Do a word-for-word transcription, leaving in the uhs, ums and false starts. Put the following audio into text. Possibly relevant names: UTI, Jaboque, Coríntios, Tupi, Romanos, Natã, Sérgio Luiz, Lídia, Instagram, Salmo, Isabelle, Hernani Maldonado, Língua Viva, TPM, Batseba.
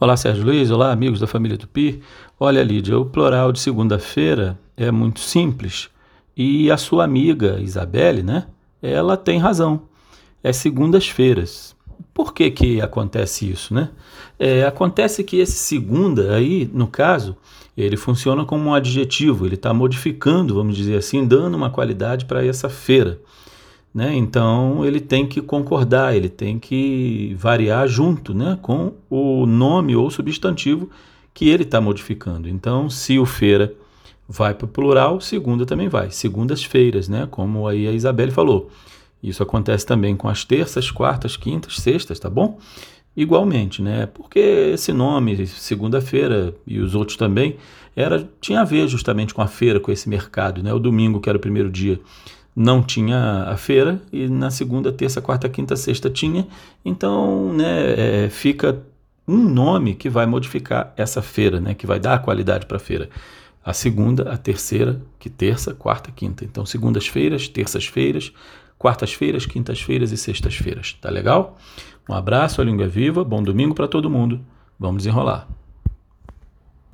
Olá, Sérgio Luiz. Olá, amigos da família Tupi. Olha, Lídia, o plural de segunda-feira é muito simples e a sua amiga Isabelle, né? Ela tem razão. É segundas-feiras. Por que que acontece isso, né? É, acontece que esse segunda aí, no caso, ele funciona como um adjetivo. Ele está modificando, vamos dizer assim, dando uma qualidade para essa feira, né? Então, ele tem que concordar, ele tem que variar junto, né, com o nome ou substantivo que ele está modificando. Então, se o feira vai para o plural, segunda também vai. Segundas-feiras, né, como aí a Isabelle falou. Isso acontece também com as terças, quartas, quintas, sextas, tá bom? Igualmente, né? Porque esse nome, segunda-feira, e os outros também, era, tinha a ver justamente com a feira, com esse mercado, né? O domingo, que era o primeiro dia, não tinha a feira, e na segunda, terça, quarta, quinta, sexta tinha. Então, né, é, fica um nome que vai modificar essa feira, né, que vai dar a qualidade para a feira. A segunda, a terceira, que terça, quarta, quinta. Então, segundas-feiras, terças-feiras, quartas-feiras, quintas-feiras e sextas-feiras. Tá legal? Um abraço à Língua Viva, bom domingo para todo mundo. Vamos desenrolar.